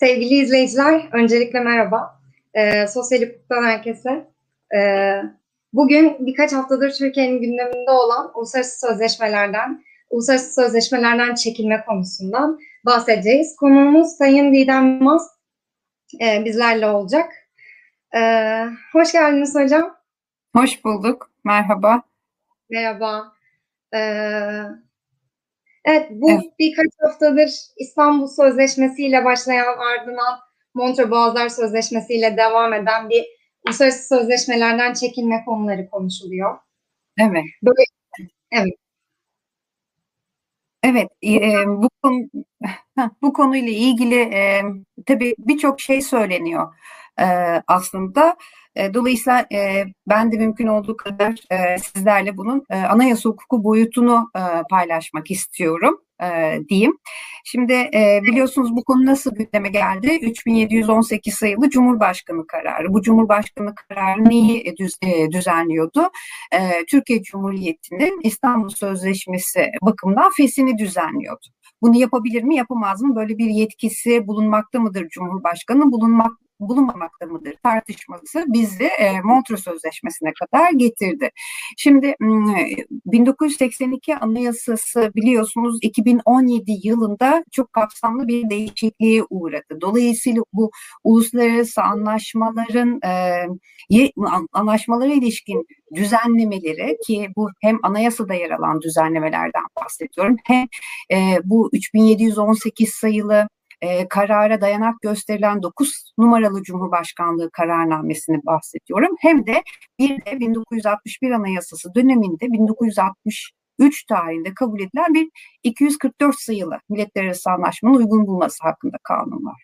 Sevgili izleyiciler, öncelikle merhaba. Sosyal hukuktan herkese. Bugün birkaç haftadır Türkiye'nin gündeminde olan uluslararası sözleşmelerden çekilme konusundan bahsedeceğiz. Konuğumuz Sayın Didem Mas bizlerle olacak. Hoş geldiniz hocam. Hoş bulduk. Merhaba. Merhaba. Evet, birkaç haftadır İstanbul Sözleşmesi ile başlayan, ardından Montrö Boğazlar Sözleşmesi ile devam eden bir uluslararası sözleşmelerden çekilme konuları konuşuluyor. Evet. Bu konuyla ilgili tabii birçok şey söyleniyor aslında. Dolayısıyla ben de mümkün olduğu kadar sizlerle bunun anayasa hukuku boyutunu paylaşmak istiyorum diyeyim. Şimdi biliyorsunuz bu konu nasıl gündeme geldi? 3718 sayılı Cumhurbaşkanı kararı. Bu Cumhurbaşkanı kararı neyi düzenliyordu? Türkiye Cumhuriyeti'nin İstanbul Sözleşmesi bakımından feshini düzenliyordu. Bunu yapabilir mi, yapamaz mı? Böyle bir yetkisi bulunmakta mıdır Cumhurbaşkanı'nın? Bulunmamakta mıdır tartışması bizi Montrö Sözleşmesi'ne kadar getirdi. Şimdi 1982 Anayasası biliyorsunuz 2017 yılında çok kapsamlı bir değişikliğe uğradı. Dolayısıyla bu uluslararası anlaşmalara ilişkin düzenlemeleri, ki bu hem anayasada yer alan düzenlemelerden bahsediyorum, hem bu 3718 sayılı karara dayanak gösterilen 9 numaralı Cumhurbaşkanlığı kararnamesini bahsediyorum. Hem de bir de 1961 Anayasası döneminde 1963 tarihinde kabul edilen bir 244 sayılı Milletlerarası Anlaşmanın uygun bulması hakkında kanun var.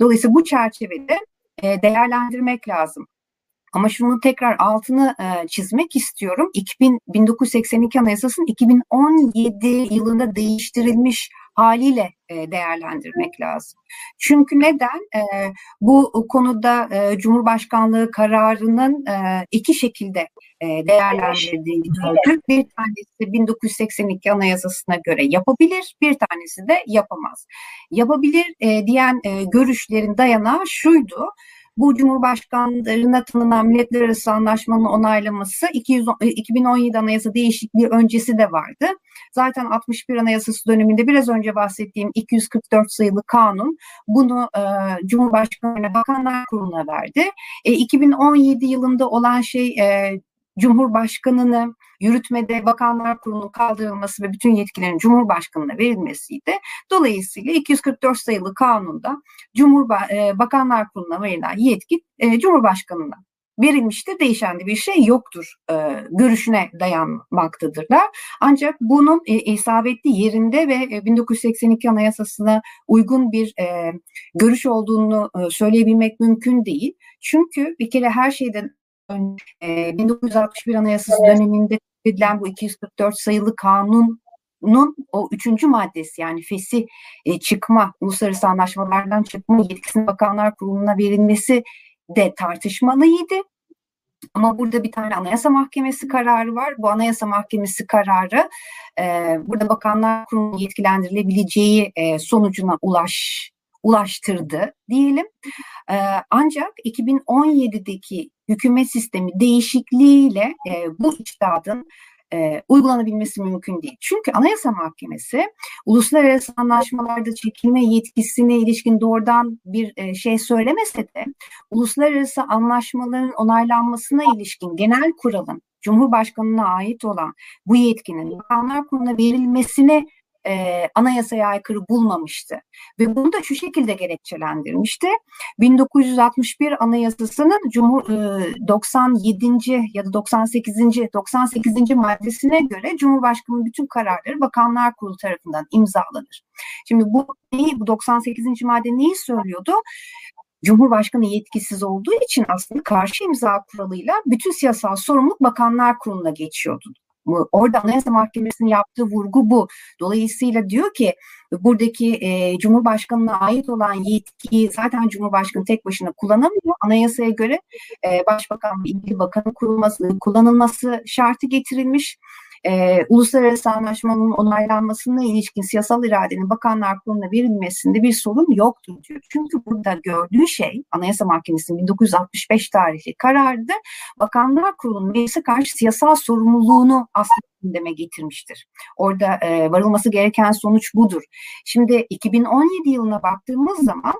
Dolayısıyla bu çerçevede değerlendirmek lazım. Ama şunu tekrar altını çizmek istiyorum. 1982 Anayasası'nın 2017 yılında değiştirilmiş haliyle değerlendirmek lazım. Çünkü neden? Bu konuda Cumhurbaşkanlığı kararının iki şekilde değerlendirildiğini gördük. Bir tanesi 1982 Anayasası'na göre yapabilir, bir tanesi de yapamaz. Yapabilir diyen görüşlerin dayanağı şuydu: bu Cumhurbaşkanlarına tanınan Milletlerarası Anlaşmanın onaylaması 2017 Anayasa değişikliği öncesi de vardı. Zaten 61 Anayasası döneminde biraz önce bahsettiğim 244 sayılı kanun bunu Cumhurbaşkanı'na, Bakanlar Kurulu'na verdi. 2017 yılında olan şey Cumhurbaşkanı'nı yürütmede Bakanlar Kurulu'nun kaldırılması ve bütün yetkilerin Cumhurbaşkanı'na verilmesiydi. Dolayısıyla 244 sayılı kanunda Bakanlar Kurulu'na verilen yetki Cumhurbaşkanı'na verilmiştir, değişen de bir şey yoktur görüşüne dayanmaktadırlar. Ancak bunun isabetli yerinde ve 1982 Anayasası'na uygun bir görüş olduğunu söyleyebilmek mümkün değil. Çünkü bir kere her şeyden 1961 Anayasası döneminde edilen bu 244 sayılı kanunun o 3. maddesi, yani fesih çıkma, uluslararası anlaşmalardan çıkma yetkisinin Bakanlar Kurulu'na verilmesi de tartışmalıydı. Ama burada bir tane Anayasa Mahkemesi kararı var. Bu Anayasa Mahkemesi kararı burada Bakanlar Kurulu'nun yetkilendirilebileceği sonucuna ulaştırdı diyelim. Ancak 2017'deki hükümet sistemi değişikliğiyle bu içtihadın uygulanabilmesi mümkün değil. Çünkü Anayasa Mahkemesi uluslararası anlaşmalarda çekilme yetkisine ilişkin doğrudan bir şey söylemese de uluslararası anlaşmaların onaylanmasına ilişkin genel kuralın Cumhurbaşkanı'na ait olan bu yetkinin Bakanlar Kurulu'na verilmesine anayasaya aykırı bulmamıştı. Ve bunu da şu şekilde gerekçelendirmişti: 1961 Anayasası'nın 97. ya da 98. maddesine göre Cumhurbaşkanı'nın bütün kararları Bakanlar Kurulu tarafından imzalanır. Şimdi bu 98. madde neyi söylüyordu? Cumhurbaşkanı yetkisiz olduğu için aslında karşı imza kuralıyla bütün siyasal sorumluluk Bakanlar Kurulu'na geçiyordu. Orada Anayasa Mahkemesi'nin yaptığı vurgu bu. Dolayısıyla diyor ki buradaki Cumhurbaşkanı'na ait olan yetkiyi zaten Cumhurbaşkanı tek başına kullanamıyor. Anayasaya göre Başbakan ve ilgili bakanın kullanılması şartı getirilmiş. uluslararası anlaşmanın onaylanmasına ilişkin siyasal iradenin Bakanlar Kurulu'na verilmesinde bir sorun yoktur diyor. Çünkü burada gördüğü şey Anayasa Mahkemesi'nin 1965 tarihli kararı da Bakanlar Kurulu'nun meclise karşı siyasal sorumluluğunu aslında gündeme getirmiştir. Orada varılması gereken sonuç budur. Şimdi 2017 yılına baktığımız zaman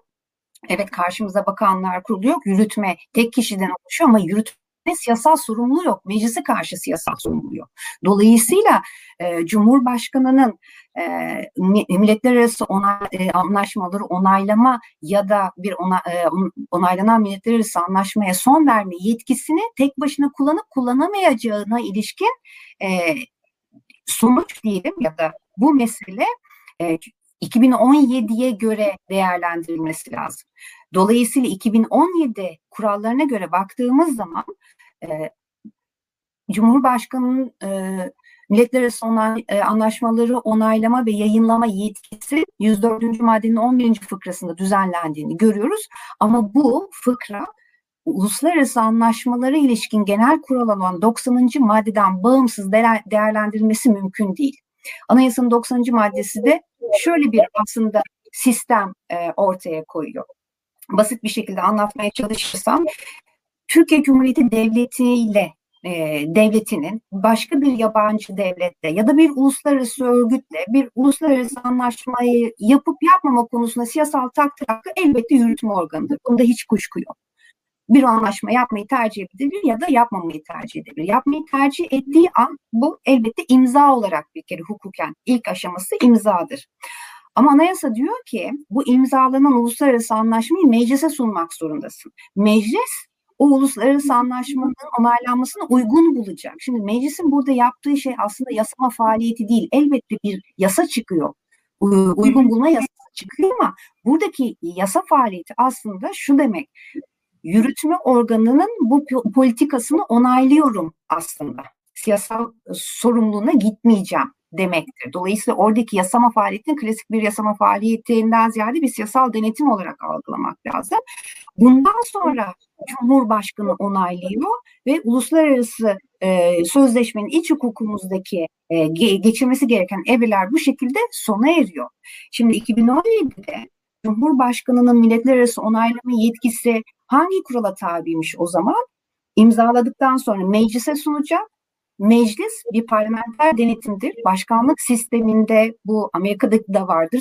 evet karşımıza Bakanlar Kurulu yok, yürütme tek kişiden oluşuyor ama yürütme siyasal sorumluluğu yok. Meclise karşı siyasal sorumluluğu yok. Dolayısıyla Cumhurbaşkanı'nın milletler arası anlaşmaları onaylama ya da bir onaylanan milletler arası anlaşmaya son verme yetkisini tek başına kullanıp kullanamayacağına ilişkin sonuç diyelim ya da bu mesele 2017'ye göre değerlendirilmesi lazım. Dolayısıyla 2017 kurallarına göre baktığımız zaman Cumhurbaşkanı'nın milletler arası anlaşmaları onaylama ve yayınlama yetkisi 104. maddenin 11. fıkrasında düzenlendiğini görüyoruz. Ama bu fıkra uluslararası anlaşmalara ilişkin genel kural olan 90. maddeden bağımsız değerlendirilmesi mümkün değil. Anayasanın 90. maddesi de şöyle bir aslında sistem ortaya koyuyor. Basit bir şekilde anlatmaya çalışırsam, Türkiye Cumhuriyeti Devleti ile devletinin başka bir yabancı devlette ya da bir uluslararası örgütle bir uluslararası anlaşmayı yapıp yapmama konusunda siyasal takdir hakkı elbette yürütme organıdır. Bunda hiç kuşku yok. Bir anlaşma yapmayı tercih edebilir ya da yapmamayı tercih edebilir. Yapmayı tercih ettiği an bu elbette imza olarak bir kere hukuken ilk aşaması imzadır. Ama anayasa diyor ki bu imzalanan uluslararası anlaşmayı meclise sunmak zorundasın. Meclis o uluslararası anlaşmanın onaylanmasını uygun bulacak. Şimdi meclisin burada yaptığı şey aslında yasama faaliyeti değil. Elbette bir yasa çıkıyor. Uygun bulma yasası çıkıyor ama buradaki yasa faaliyeti aslında şu demek: yürütme organının bu politikasını onaylıyorum aslında. Siyasal sorumluluğuna gitmeyeceğim demektir. Dolayısıyla oradaki yasama faaliyetinin klasik bir yasama faaliyetinden ziyade bir siyasal denetim olarak algılamak lazım. Bundan sonra Cumhurbaşkanı onaylıyor ve uluslararası sözleşmenin iç hukukumuzdaki geçirmesi gereken evreler bu şekilde sona eriyor. Şimdi 2017'de Cumhurbaşkanı'nın milletler arası onaylama yetkisi hangi kurala tabiymiş o zaman? İmzaladıktan sonra meclise sunacak. Meclis bir parlamenter denetimdir. Başkanlık sisteminde bu Amerika'daki de vardır.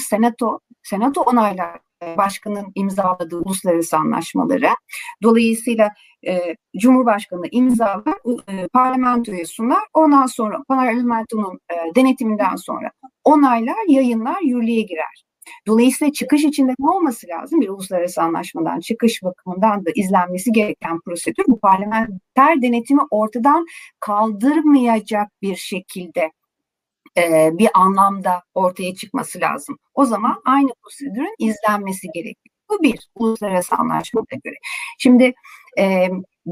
Senato onaylar başkanın imzaladığı uluslararası anlaşmaları. Dolayısıyla Cumhurbaşkanı imzalar, parlamentoya sunar. Ondan sonra parlamentonun denetiminden sonra onaylar, yayınlar, yürürlüğe girer. Dolayısıyla çıkış içinde ne olması lazım? Bir uluslararası anlaşmadan çıkış bakımından da izlenmesi gereken prosedür bu parlamenter denetimi ortadan kaldırmayacak bir şekilde bir anlamda ortaya çıkması lazım. O zaman aynı prosedürün izlenmesi gerekiyor. Bu bir uluslararası anlaşmaya göre. Şimdi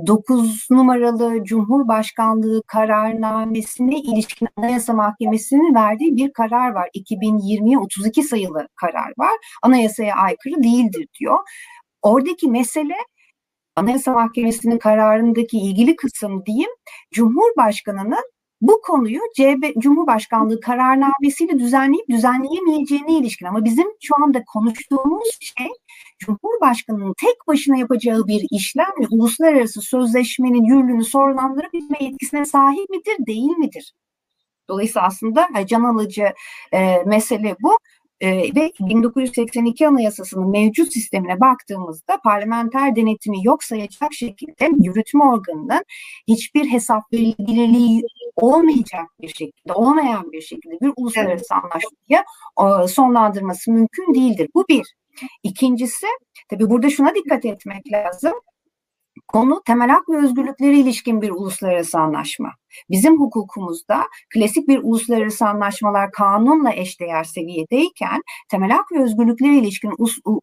9 numaralı Cumhurbaşkanlığı kararnamesine ilişkin Anayasa Mahkemesi'nin verdiği bir karar var. 2020'ye 32 sayılı karar var. Anayasaya aykırı değildir diyor. Oradaki mesele Anayasa Mahkemesi'nin kararındaki ilgili kısım diyeyim. Cumhurbaşkanının bu konuyu Cumhurbaşkanlığı kararnamesiyle düzenleyip düzenleyemeyeceğine ilişkin. Ama bizim şu anda konuştuğumuz şey Cumhurbaşkanı'nın tek başına yapacağı bir işlemle uluslararası sözleşmenin yürürlüğünü sorgulandırabilme yetkisine sahip midir, değil midir? Dolayısıyla aslında can alıcı mesele bu. Ve 1982 Anayasası'nın mevcut sistemine baktığımızda parlamenter denetimi yok sayacak şekilde yürütme organının hiçbir hesap verilirliği olmayacak bir şekilde, olmayan bir şekilde bir uluslararası anlaşmayı sonlandırması mümkün değildir. Bu bir. İkincisi, tabii burada şuna dikkat etmek lazım. Konu temel hak ve özgürlüklere ilişkin bir uluslararası anlaşma. Bizim hukukumuzda klasik bir uluslararası anlaşmalar kanunla eşdeğer seviyedeyken temel hak ve özgürlüklere ilişkin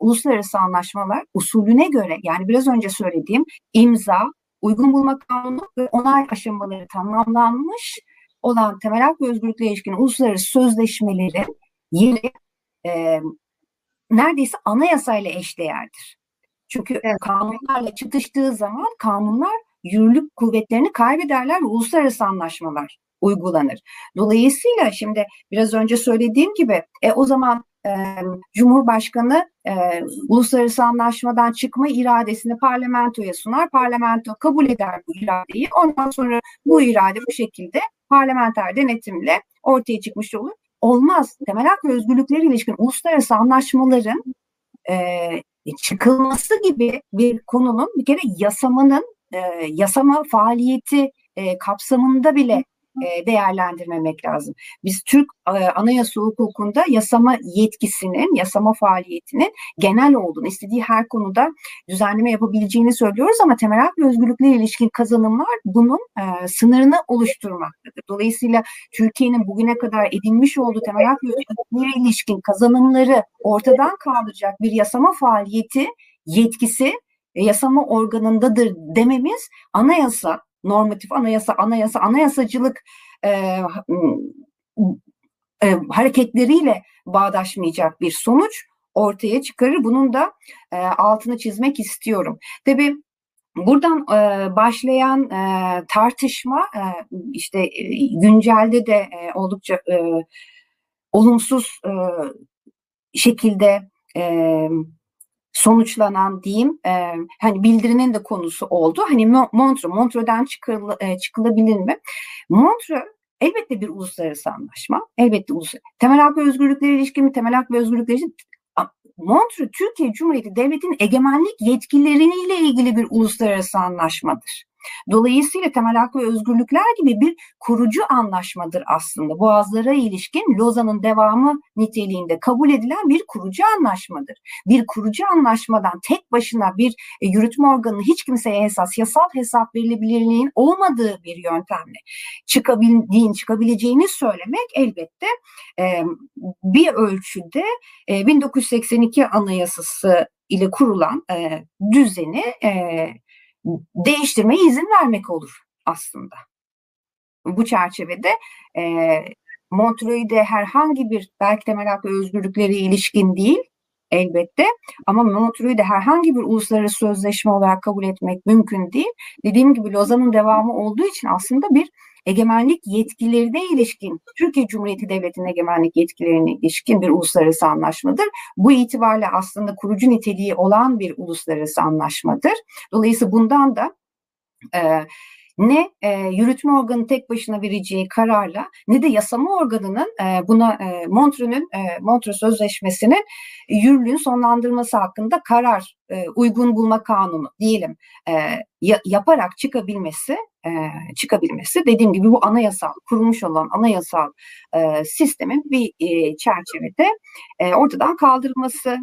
uluslararası anlaşmalar usulüne göre, yani biraz önce söylediğim imza, uygun bulma kanunu ve onay aşamaları tamamlanmış olan temel hak ve özgürlüklere ilişkin uluslararası sözleşmelerin yeri neredeyse anayasayla eşdeğerdir. Çünkü kanunlarla çatıştığı zaman kanunlar yürürlük kuvvetlerini kaybederler ve uluslararası anlaşmalar uygulanır. Dolayısıyla şimdi biraz önce söylediğim gibi o zaman Cumhurbaşkanı uluslararası anlaşmadan çıkma iradesini parlamentoya sunar, parlamento kabul eder bu iradeyi, ondan sonra bu irade bu şekilde parlamenter denetimle ortaya çıkmış olur. Olmaz. Temel hak ve özgürlüklere ilişkin uluslararası anlaşmaların çıkılması gibi bir konunun bir kere yasama faaliyeti kapsamında bile değerlendirmemek lazım. Biz Türk anayasa hukukunda yasama yetkisinin, yasama faaliyetinin genel olduğunu, istediği her konuda düzenleme yapabileceğini söylüyoruz ama temel hak ve özgürlüklere ilişkin kazanımlar bunun sınırını oluşturmaktadır. Dolayısıyla Türkiye'nin bugüne kadar edinmiş olduğu temel hak ve özgürlüklere ilişkin kazanımları ortadan kaldıracak bir yasama faaliyeti yetkisi yasama organındadır dememiz anayasa, normatif anayasacılık hareketleriyle bağdaşmayacak bir sonuç ortaya çıkarır. Bunun da altını çizmek istiyorum. Tabii buradan başlayan tartışma işte güncelde de oldukça olumsuz şekilde sonuçlanan diyeyim hani bildirinin de konusu oldu. Hani Montrö'den çıkılabilir mi? Montrö elbette bir uluslararası anlaşma. Elbette temel hak ve özgürlüklere ilişkin mi? Temel hak ve özgürlükleri için Montrö Türkiye Cumhuriyeti Devleti'nin egemenlik yetkileriyle ilgili bir uluslararası anlaşmadır. Dolayısıyla temel hak ve özgürlükler gibi bir kurucu anlaşmadır aslında. Boğazlara ilişkin Lozan'ın devamı niteliğinde kabul edilen bir kurucu anlaşmadır. Bir kurucu anlaşmadan tek başına bir yürütme organının hiç kimseye yasal hesap verilebilirliğin olmadığı bir yöntemle çıkabileceğini söylemek elbette bir ölçüde 1982 Anayasası ile kurulan düzeni değiştirmeye izin vermek olur aslında. Bu çerçevede Montreux'de herhangi bir belki temel hak ve özgürlükleri ilişkin değil elbette ama Montreux'de herhangi bir uluslararası sözleşme olarak kabul etmek mümkün değil. Dediğim gibi Lozan'ın devamı olduğu için aslında bir egemenlik yetkilerine ilişkin, Türkiye Cumhuriyeti Devleti'nin egemenlik yetkilerine ilişkin bir uluslararası anlaşmadır. Bu itibarla aslında kurucu niteliği olan bir uluslararası anlaşmadır. Dolayısıyla bundan da yürütme organı tek başına vereceği kararla ne de yasama organının buna Montrö Sözleşmesi'nin yürürlüğün sonlandırması hakkında karar uygun bulma kanunu diyelim yaparak çıkabilmesi dediğim gibi bu anayasal kurulmuş olan anayasal sistemin bir çerçevede ortadan kaldırılması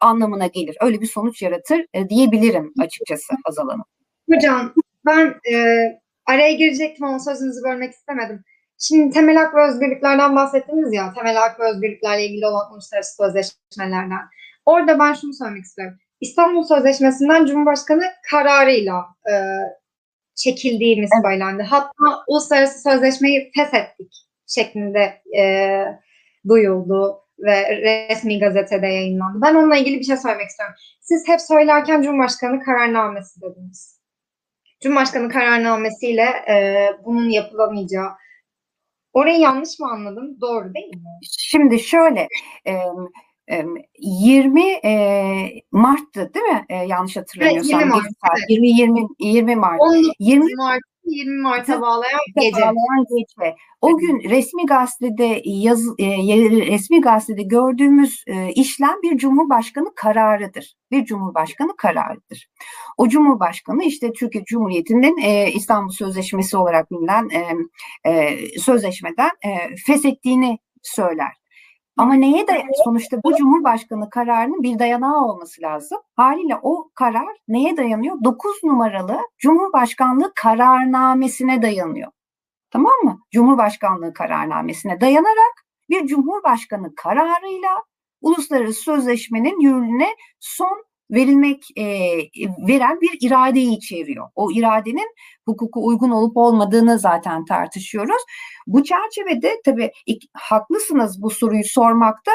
anlamına gelir. Öyle bir sonuç yaratır diyebilirim açıkçası Azalan'ın. Hocam ben araya girecektim ama sözünüzü bölmek istemedim. Şimdi temel hak ve özgürlüklerden bahsettiniz ya, temel hak ve özgürlüklerle ilgili olan uluslararası sözleşmelerden. Orada ben şunu söylemek istiyorum. İstanbul Sözleşmesi'nden Cumhurbaşkanı kararıyla çekildiğimiz söylendi. Hatta uluslararası sözleşmeyi feshettik şeklinde duyuldu ve resmi gazetede yayınlandı. Ben onunla ilgili bir şey söylemek istiyorum. Siz hep söylerken Cumhurbaşkanı kararnamesi dediniz. Cumhurbaşkanı kararnamesiyle bunun yapılamayacağı. Orayı yanlış mı anladım? Doğru değil mi? Şimdi şöyle 20 Mart'tı değil mi? Yanlış hatırlamıyorsam. 20 Mart. 20 Mart'a bağlayan gece. O gün resmi gazetede gördüğümüz işlem bir Cumhurbaşkanı kararıdır. O Cumhurbaşkanı işte Türkiye Cumhuriyeti'nin İstanbul Sözleşmesi olarak bilinen sözleşmeden feshettiğini söyler. Ama neye dayanır? Sonuçta bu Cumhurbaşkanı kararının bir dayanağı olması lazım. Haliyle o karar neye dayanıyor? 9 numaralı Cumhurbaşkanlığı kararnamesine dayanıyor. Tamam mı? Cumhurbaşkanlığı kararnamesine dayanarak bir Cumhurbaşkanı kararıyla uluslararası sözleşmenin yürürlüğüne son veren bir iradeyi içeriyor. O iradenin hukuka uygun olup olmadığını zaten tartışıyoruz. Bu çerçevede tabii haklısınız bu soruyu sormakta.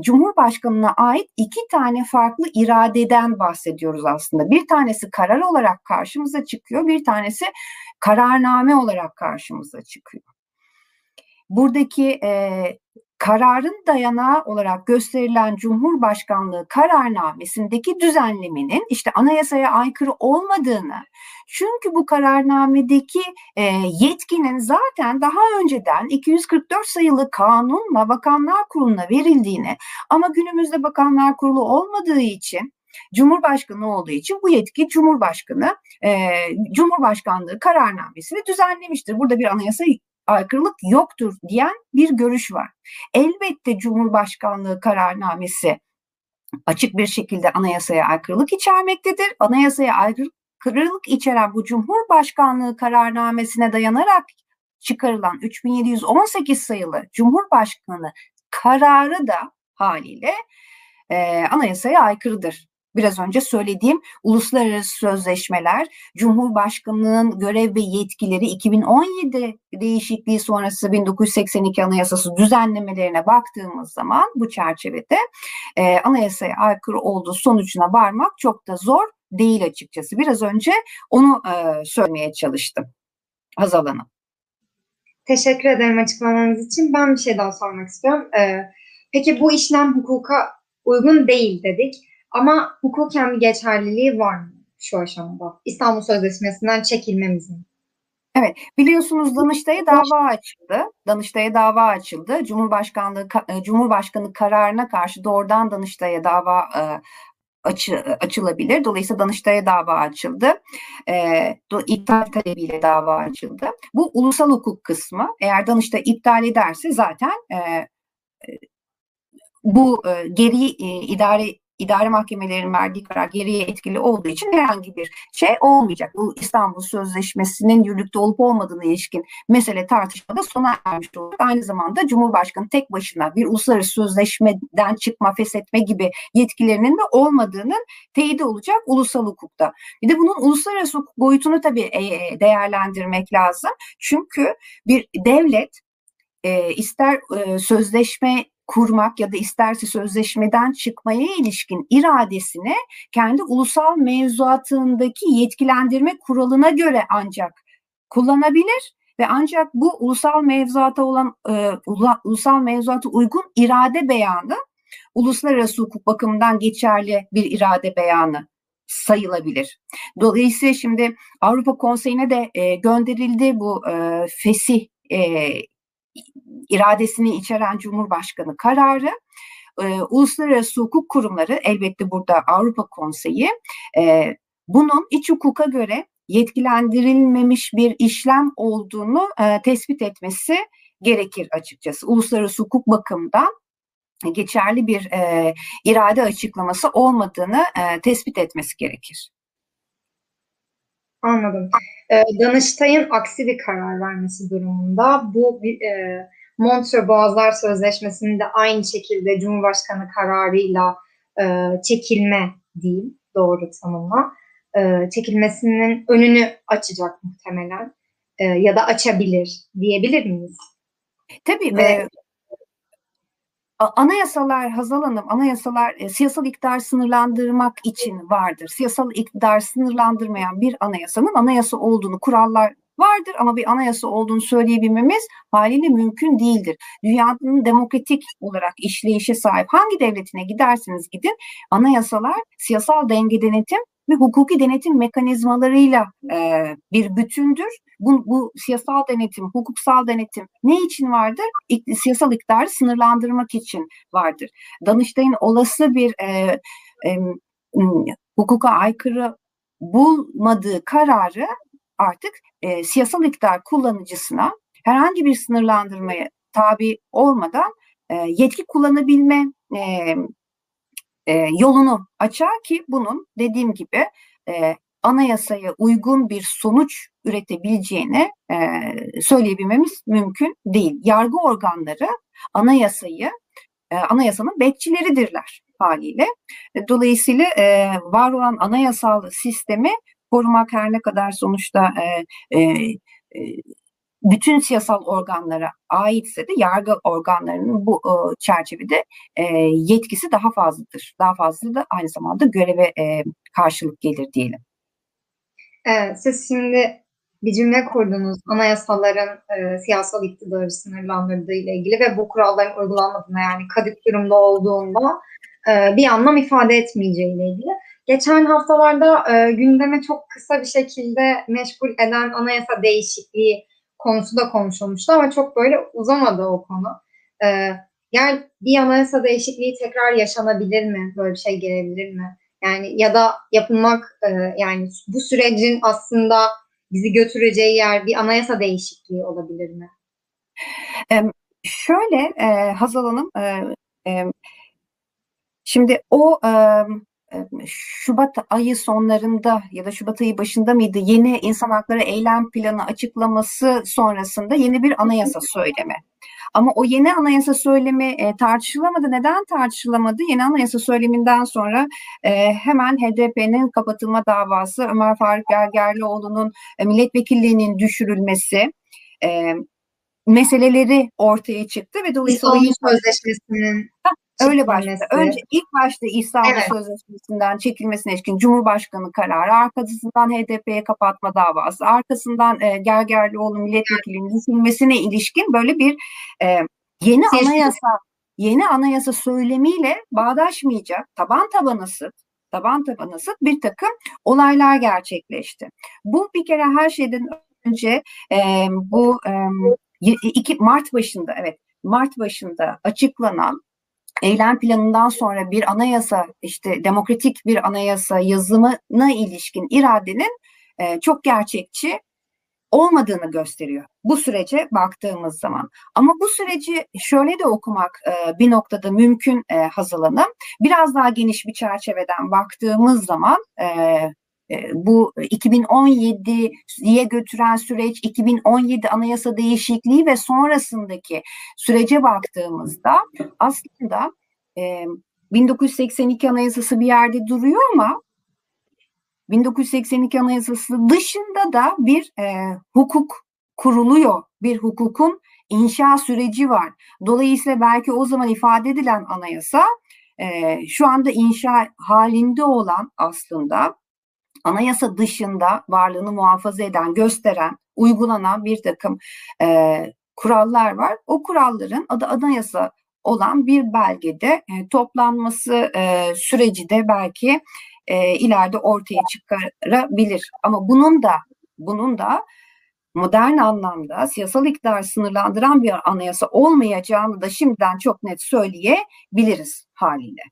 Cumhurbaşkanına ait iki tane farklı iradeden bahsediyoruz aslında. Bir tanesi karar olarak karşımıza çıkıyor, bir tanesi kararname olarak karşımıza çıkıyor. Buradaki kararın dayanağı olarak gösterilen Cumhurbaşkanlığı kararnamesindeki düzenlemenin işte anayasaya aykırı olmadığını, çünkü bu kararnamedeki yetkinin zaten daha önceden 244 sayılı kanunla Bakanlar Kurulu'na verildiğini ama günümüzde Bakanlar Kurulu olmadığı için, Cumhurbaşkanı olduğu için bu yetki Cumhurbaşkanlığı kararnamesini düzenlemiştir. Burada bir anayasa aykırılık yoktur diyen bir görüş var. Elbette Cumhurbaşkanlığı kararnamesi açık bir şekilde anayasaya aykırılık içermektedir. Anayasaya aykırılık içeren bu Cumhurbaşkanlığı kararnamesine dayanarak çıkarılan 3718 sayılı Cumhurbaşkanı kararı da haliyle anayasaya aykırıdır. Biraz önce söylediğim uluslararası sözleşmeler, Cumhurbaşkanı'nın görev ve yetkileri 2017 değişikliği sonrası 1982 Anayasası düzenlemelerine baktığımız zaman bu çerçevede anayasaya aykırı olduğu sonucuna varmak çok da zor değil açıkçası. Biraz önce onu söylemeye çalıştım. Hazal Hanım. Teşekkür ederim açıklamanız için. Ben bir şey daha sormak istiyorum. Peki bu işlem hukuka uygun değil dedik. Ama hukuken bir geçerliliği var mı şu aşamada? İstanbul Sözleşmesi'nden çekilmemiz mi? Evet, biliyorsunuz Danıştay'a dava açıldı. Cumhurbaşkanı kararına karşı doğrudan Danıştay'a dava açılabilir. Dolayısıyla Danıştay'a dava açıldı. İptal talebiyle dava açıldı. Bu ulusal hukuk kısmı. Eğer Danıştay iptal ederse zaten bu geriye idare mahkemelerinin verdiği karar geriye etkili olduğu için herhangi bir şey olmayacak. Bu İstanbul Sözleşmesi'nin yürürlükte olup olmadığına ilişkin mesele tartışmada sona ermiş oldu. Aynı zamanda Cumhurbaşkanı tek başına bir uluslararası sözleşmeden çıkma, feshetme gibi yetkilerinin de olmadığının teyidi olacak ulusal hukukta. Bir de bunun uluslararası hukuk boyutunu tabii değerlendirmek lazım. Çünkü bir devlet ister sözleşme kurmak ya da isterse sözleşmeden çıkmaya ilişkin iradesini kendi ulusal mevzuatındaki yetkilendirme kuralına göre ancak kullanabilir ve ancak bu ulusal mevzuata olan ulusal mevzuata uygun irade beyanı uluslararası hukuk bakımından geçerli bir irade beyanı sayılabilir. Dolayısıyla şimdi Avrupa Konseyi'ne de gönderildi bu fesih iradesini içeren Cumhurbaşkanı kararı. Uluslararası hukuk kurumları, elbette burada Avrupa Konseyi, bunun iç hukuka göre yetkilendirilmemiş bir işlem olduğunu tespit etmesi gerekir açıkçası. Uluslararası hukuk bakımından geçerli bir irade açıklaması olmadığını tespit etmesi gerekir. Anladım. Danıştay'ın aksi bir karar vermesi durumunda bu Montrö Boğazlar Sözleşmesi'nin de aynı şekilde Cumhurbaşkanı kararıyla çekilme diyeyim doğru tanımla çekilmesinin önünü açacak muhtemelen ya da açabilir diyebilir miyiz? Tabii ve anayasalar Hazal Hanım, anayasalar siyasal iktidar sınırlandırmak için vardır. Siyasal iktidar sınırlandırmayan bir anayasanın anayasa olduğunu, kurallar vardır ama bir anayasa olduğunu söyleyebilmemiz haliyle mümkün değildir. Dünyanın demokratik olarak işleyişe sahip hangi devletine giderseniz gidin, anayasalar siyasal denge denetim ve hukuki denetim mekanizmalarıyla bir bütündür. Bu siyasal denetim, hukuksal denetim ne için vardır? Siyasal iktidarı sınırlandırmak için vardır. Danıştay'ın olası bir hukuka aykırı bulmadığı kararı artık siyasal iktidar kullanıcısına herhangi bir sınırlandırmaya tabi olmadan yetki kullanabilme yolunu açar ki bunun dediğim gibi anayasaya uygun bir sonuç üretebileceğini söyleyebilmemiz mümkün değil. Yargı organları anayasayı anayasanın bekçileridirler haliyle. Dolayısıyla var olan anayasal sistemi korumak her ne kadar sonuçta bütün siyasal organlara aitse de yargı organlarının bu çerçevede yetkisi daha fazladır. Daha fazla da aynı zamanda göreve karşılık gelir diyelim. Evet, siz şimdi bir cümle kurdunuz anayasaların siyasal iktidarı sınırlandırdığı ile ilgili ve bu kuralların uygulanmadığına, yani kadip durumda olduğunda bir anlam ifade etmeyeceği ile ilgili. Geçen haftalarda gündeme çok kısa bir şekilde meşgul eden anayasa değişikliği konusu da konuşulmuştu ama çok böyle uzamadı o konu. Yani bir anayasa değişikliği tekrar yaşanabilir mi? Böyle bir şey gelebilir mi? Yani ya da yapılmak, yani bu sürecin aslında bizi götüreceği yer bir anayasa değişikliği olabilir mi? Şöyle Hazal Hanım, şimdi o Şubat ayı sonlarında ya da Şubat ayı başında mıydı yeni insan hakları eylem planı açıklaması sonrasında yeni bir anayasa söylemi. Ama o yeni anayasa söylemi tartışılamadı. Neden tartışılamadı? Yeni anayasa söyleminden sonra hemen HDP'nin kapatılma davası, Ömer Faruk Gergerlioğlu'nun milletvekilliğinin düşürülmesi meseleleri ortaya çıktı ve dolayısıyla İstanbul Sözleşmesi'nin öyle başladı. Önce ilk başta İstanbul Sözleşmesi'nden çekilmesine ilişkin Cumhurbaşkanı kararı, arkasından HDP'ye kapatma davası, arkasından Gergerlioğlu milletvekilinin düşürülmesine ilişkin böyle bir yeni anayasa söylemiyle bağdaşmayacak, taban tabana zıt bir takım olaylar gerçekleşti. Bu bir kere her şeyden önce bu 2 Mart başında açıklanan eylem planından sonra bir anayasa, işte demokratik bir anayasa yazımına ilişkin iradenin çok gerçekçi olmadığını gösteriyor bu sürece baktığımız zaman. Ama bu süreci şöyle de okumak bir noktada mümkün Hazal Hanım. Biraz daha geniş bir çerçeveden baktığımız zaman bu 2017'ye götüren süreç, 2017 anayasa değişikliği ve sonrasındaki sürece baktığımızda aslında 1982 anayasası bir yerde duruyor ama 1982 anayasası dışında da bir hukuk kuruluyor, bir hukukun inşa süreci var. Dolayısıyla belki o zaman ifade edilen anayasa şu anda inşa halinde olan, aslında anayasa dışında varlığını muhafaza eden, gösteren, uygulanan bir takım kurallar var. O kuralların adı anayasa olan bir belgede toplanması süreci de belki ileride ortaya çıkarabilir. Ama bunun da modern anlamda siyasal iktidarı sınırlandıran bir anayasa olmayacağını da şimdiden çok net söyleyebiliriz haliyle.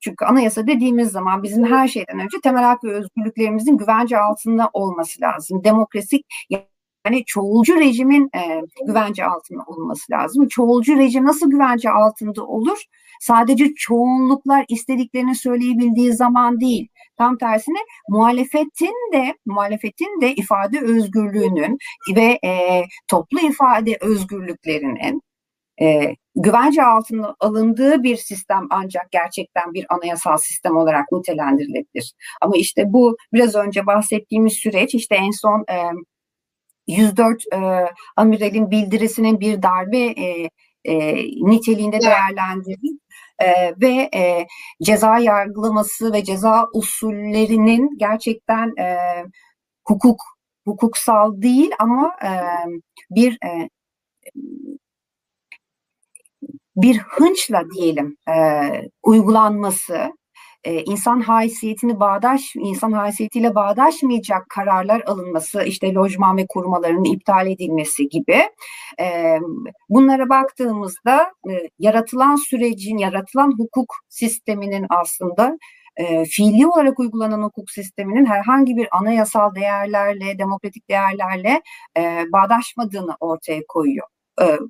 Çünkü anayasa dediğimiz zaman bizim her şeyden önce temel hak ve özgürlüklerimizin güvence altında olması lazım. Demokrasi, yani çoğulcu rejimin güvence altında olması lazım. Çoğulcu rejim nasıl güvence altında olur? Sadece çoğunluklar istediklerini söyleyebildiği zaman değil. Tam tersine muhalefetin de ifade özgürlüğünün ve toplu ifade özgürlüklerinin güvence altına alındığı bir sistem ancak gerçekten bir anayasal sistem olarak nitelendirilebilir. Ama işte bu biraz önce bahsettiğimiz süreç, işte en son 104 amiralin bildirisinin bir darbe niteliğinde değerlendirildi. Ve ceza yargılaması ve ceza usullerinin gerçekten hukuksal değil ama bir bir hınçla diyelim uygulanması, insan haysiyetiyle bağdaşmayacak kararlar alınması, işte lojman ve korumaların iptal edilmesi gibi bunlara baktığımızda yaratılan sürecin, yaratılan hukuk sisteminin aslında fiili olarak uygulanan hukuk sisteminin herhangi bir anayasal değerlerle, demokratik değerlerle bağdaşmadığını ortaya koyuyor.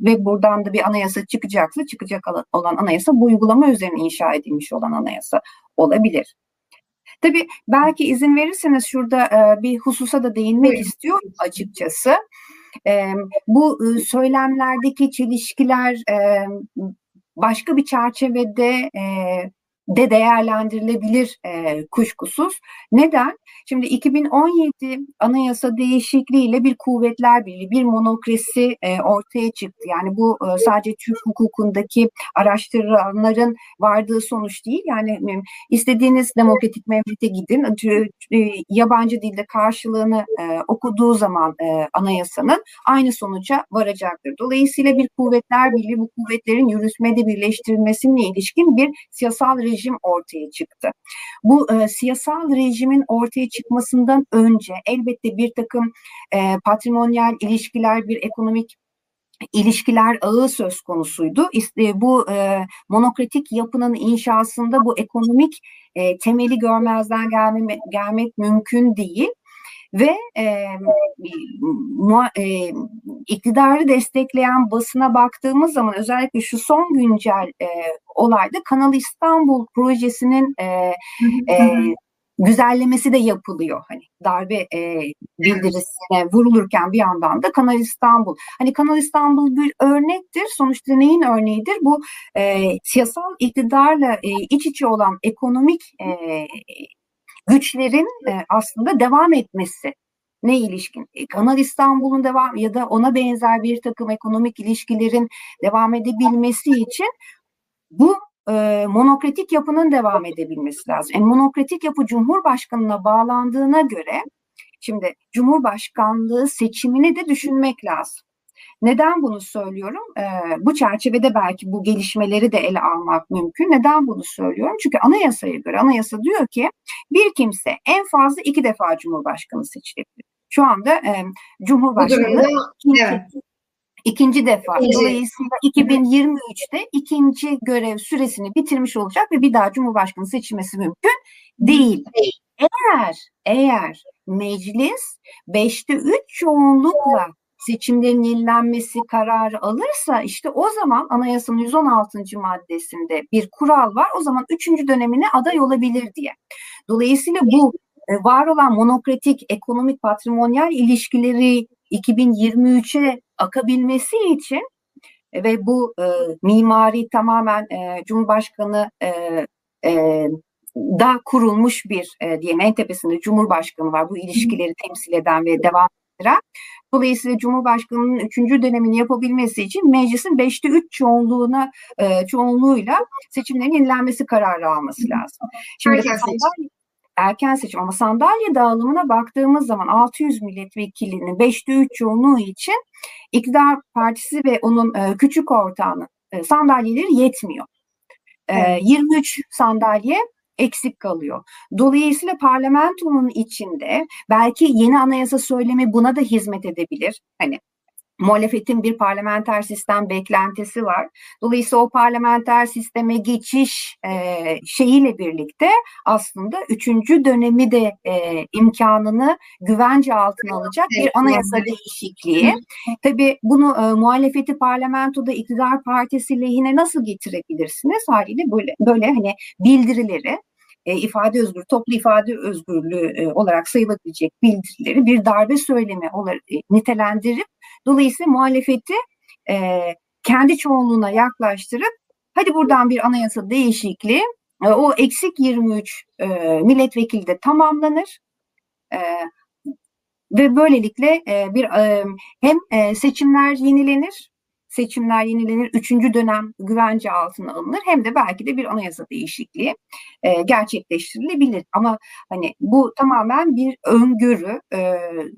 Ve buradan da bir anayasa çıkacaksa, çıkacak olan anayasa bu uygulama üzerine inşa edilmiş olan anayasa olabilir. Tabii belki izin verirseniz şurada bir hususa da değinmek istiyorum açıkçası. Bu söylemlerdeki çelişkiler başka bir çerçevede de değerlendirilebilir kuşkusuz. Neden? Şimdi 2017 anayasa değişikliğiyle bir kuvvetler birliği, bir monokrasi ortaya çıktı. Yani bu sadece Türk hukukundaki araştıranların vardığı sonuç değil. Yani istediğiniz demokratik memlekete gidin, yabancı dilde karşılığını okuduğu zaman anayasanın aynı sonuca varacaktır. Dolayısıyla bir kuvvetler birliği, bu kuvvetlerin yürütmede birleştirilmesine ilişkin bir siyasal rejim ortaya çıktı. Bu siyasal rejimin ortaya çıkmasından önce elbette bir takım patrimonyal ilişkiler, bir ekonomik ilişkiler ağı söz konusuydu. Bu monokratik yapının inşasında bu ekonomik temeli görmezden gelmek mümkün değil. Ve iktidarı destekleyen basına baktığımız zaman özellikle şu son güncel olayda Kanal İstanbul projesinin güzellemesi de yapılıyor. Hani darbe bildirisine vurulurken bir yandan da Kanal İstanbul. Hani Kanal İstanbul bir örnektir. Sonuçta neyin örneğidir? Bu siyasal iktidarla iç içe olan ekonomik güçlerin aslında devam etmesi ne ilişkin? Kanal İstanbul'un devam ya da ona benzer bir takım ekonomik ilişkilerin devam edebilmesi için bu monokratik yapının devam edebilmesi lazım. Monokratik yapı Cumhurbaşkanı'na bağlandığına göre şimdi Cumhurbaşkanlığı seçimini de düşünmek lazım. Neden bunu söylüyorum? Bu çerçevede belki bu gelişmeleri de ele almak mümkün. Neden bunu söylüyorum? Çünkü anayasaya göre, anayasa diyor ki bir kimse en fazla 2 defa Cumhurbaşkanı seçilebilir. Şu anda Cumhurbaşkanı ikinci defa. Dolayısıyla 2023'te ikinci görev süresini bitirmiş olacak ve bir daha Cumhurbaşkanı seçilmesi mümkün değil. Eğer meclis 5'te 3 çoğunlukla seçimlerin yenilenmesi kararı alırsa işte o zaman anayasanın 116. maddesinde bir kural var. O zaman 3. dönemine aday olabilir diye. Dolayısıyla bu var olan monokratik, ekonomik, patrimonyal ilişkileri 2023'e akabilmesi için ve bu mimari tamamen Cumhurbaşkanı da kurulmuş bir diyelim en tepesinde Cumhurbaşkanı var. Bu ilişkileri temsil eden ve devam eden. Dolayısıyla Cumhurbaşkanı'nın 3. dönemini yapabilmesi için meclisin 5'te 3 çoğunluğuyla seçimlerin yenilenmesi kararı alması lazım. Şimdi erken seçim ama sandalye dağılımına baktığımız zaman 600 milletvekilinin 5'te 3 çoğunluğu için iktidar partisi ve onun küçük ortağının sandalyeleri yetmiyor. 23 sandalye eksik kalıyor. Dolayısıyla parlamentonun içinde belki yeni anayasa söylemi buna da hizmet edebilir. Hani muhalefetin bir parlamenter sistem beklentisi var. Dolayısıyla o parlamenter sisteme geçiş şeyiyle birlikte aslında 3. dönemi de imkanını güvence altına alacak bir anayasa değişikliği. Tabii bunu muhalefeti parlamentoda iktidar partisi lehine nasıl getirebilirsiniz? Haliyle böyle hani bildirileri, ifade özgürlüğü, toplu ifade özgürlüğü olarak sayılabilecek bildirileri bir darbe söylemi olarak nitelendirip dolayısıyla muhalefeti kendi çoğunluğuna yaklaştırıp hadi buradan bir anayasa değişikliği o eksik 23 milletvekili de tamamlanır ve böylelikle hem seçimler yenilenir. Seçimler yenilenir, 3. dönem güvence altına alınır. Hem de belki de bir anayasa değişikliği gerçekleştirilebilir. Ama hani bu tamamen bir öngörü,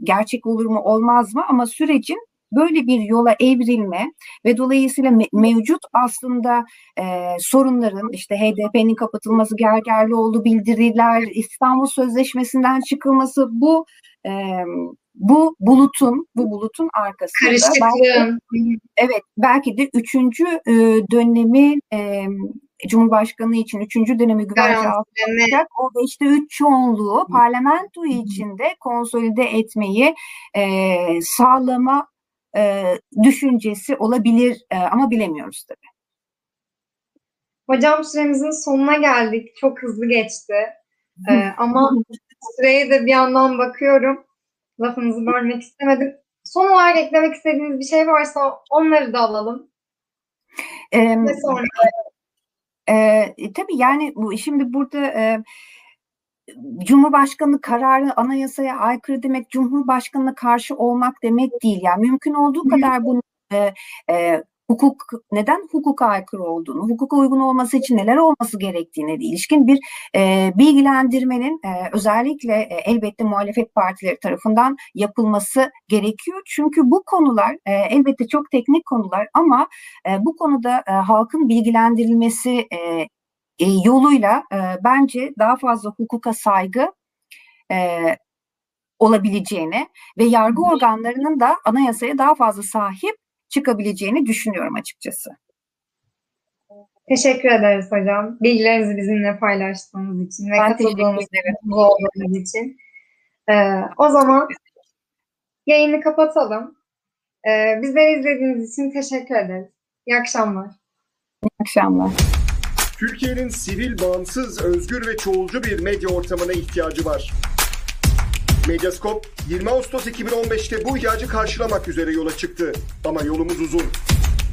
gerçek olur mu olmaz mı? Ama sürecin böyle bir yola evrilme ve dolayısıyla mevcut aslında sorunların işte HDP'nin kapatılması, Gergerlioğlu bildiriler, İstanbul Sözleşmesi'nden çıkılması bu bulutun arkasında belki de 3. dönemi Cumhurbaşkanı için 3. dönemi güvence altına alacak o 5'te 3 çoğunluğu parlamento içinde konsolide etmeyi sağlama düşüncesi olabilir ama bilemiyoruz tabii. Hocam süremizin sonuna geldik. Çok hızlı geçti. Ama süreye de bir yandan bakıyorum. Lafınızı bölmek istemedim. Son olarak eklemek istediğiniz bir şey varsa onları da alalım. Sonra? Tabii yani şimdi burada Cumhurbaşkanı kararı anayasaya aykırı demek, Cumhurbaşkanı'na karşı olmak demek değil. Yani mümkün olduğu kadar bunu hukuk, neden hukuka aykırı olduğunu, hukuka uygun olması için neler olması gerektiğine ilişkin bir bilgilendirmenin özellikle elbette muhalefet partileri tarafından yapılması gerekiyor. Çünkü bu konular elbette çok teknik konular ama bu konuda halkın bilgilendirilmesi yoluyla bence daha fazla hukuka saygı olabileceğine ve yargı organlarının da anayasaya daha fazla sahip çıkabileceğini düşünüyorum açıkçası. Teşekkür ederiz hocam. Bilgilerinizi bizimle paylaştığınız için ve katıldığınız için. O zaman yayını kapatalım. Bizleri izlediğiniz için teşekkür ederiz. İyi akşamlar. İyi akşamlar. Türkiye'nin sivil, bağımsız, özgür ve çoğulcu bir medya ortamına ihtiyacı var. Medyascope 20 Ağustos 2015'te bu ihtiyacı karşılamak üzere yola çıktı. Ama yolumuz uzun.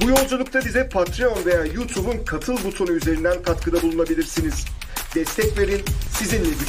Bu yolculukta bize Patreon veya YouTube'un katıl butonu üzerinden katkıda bulunabilirsiniz. Destek verin, sizinle güçlü.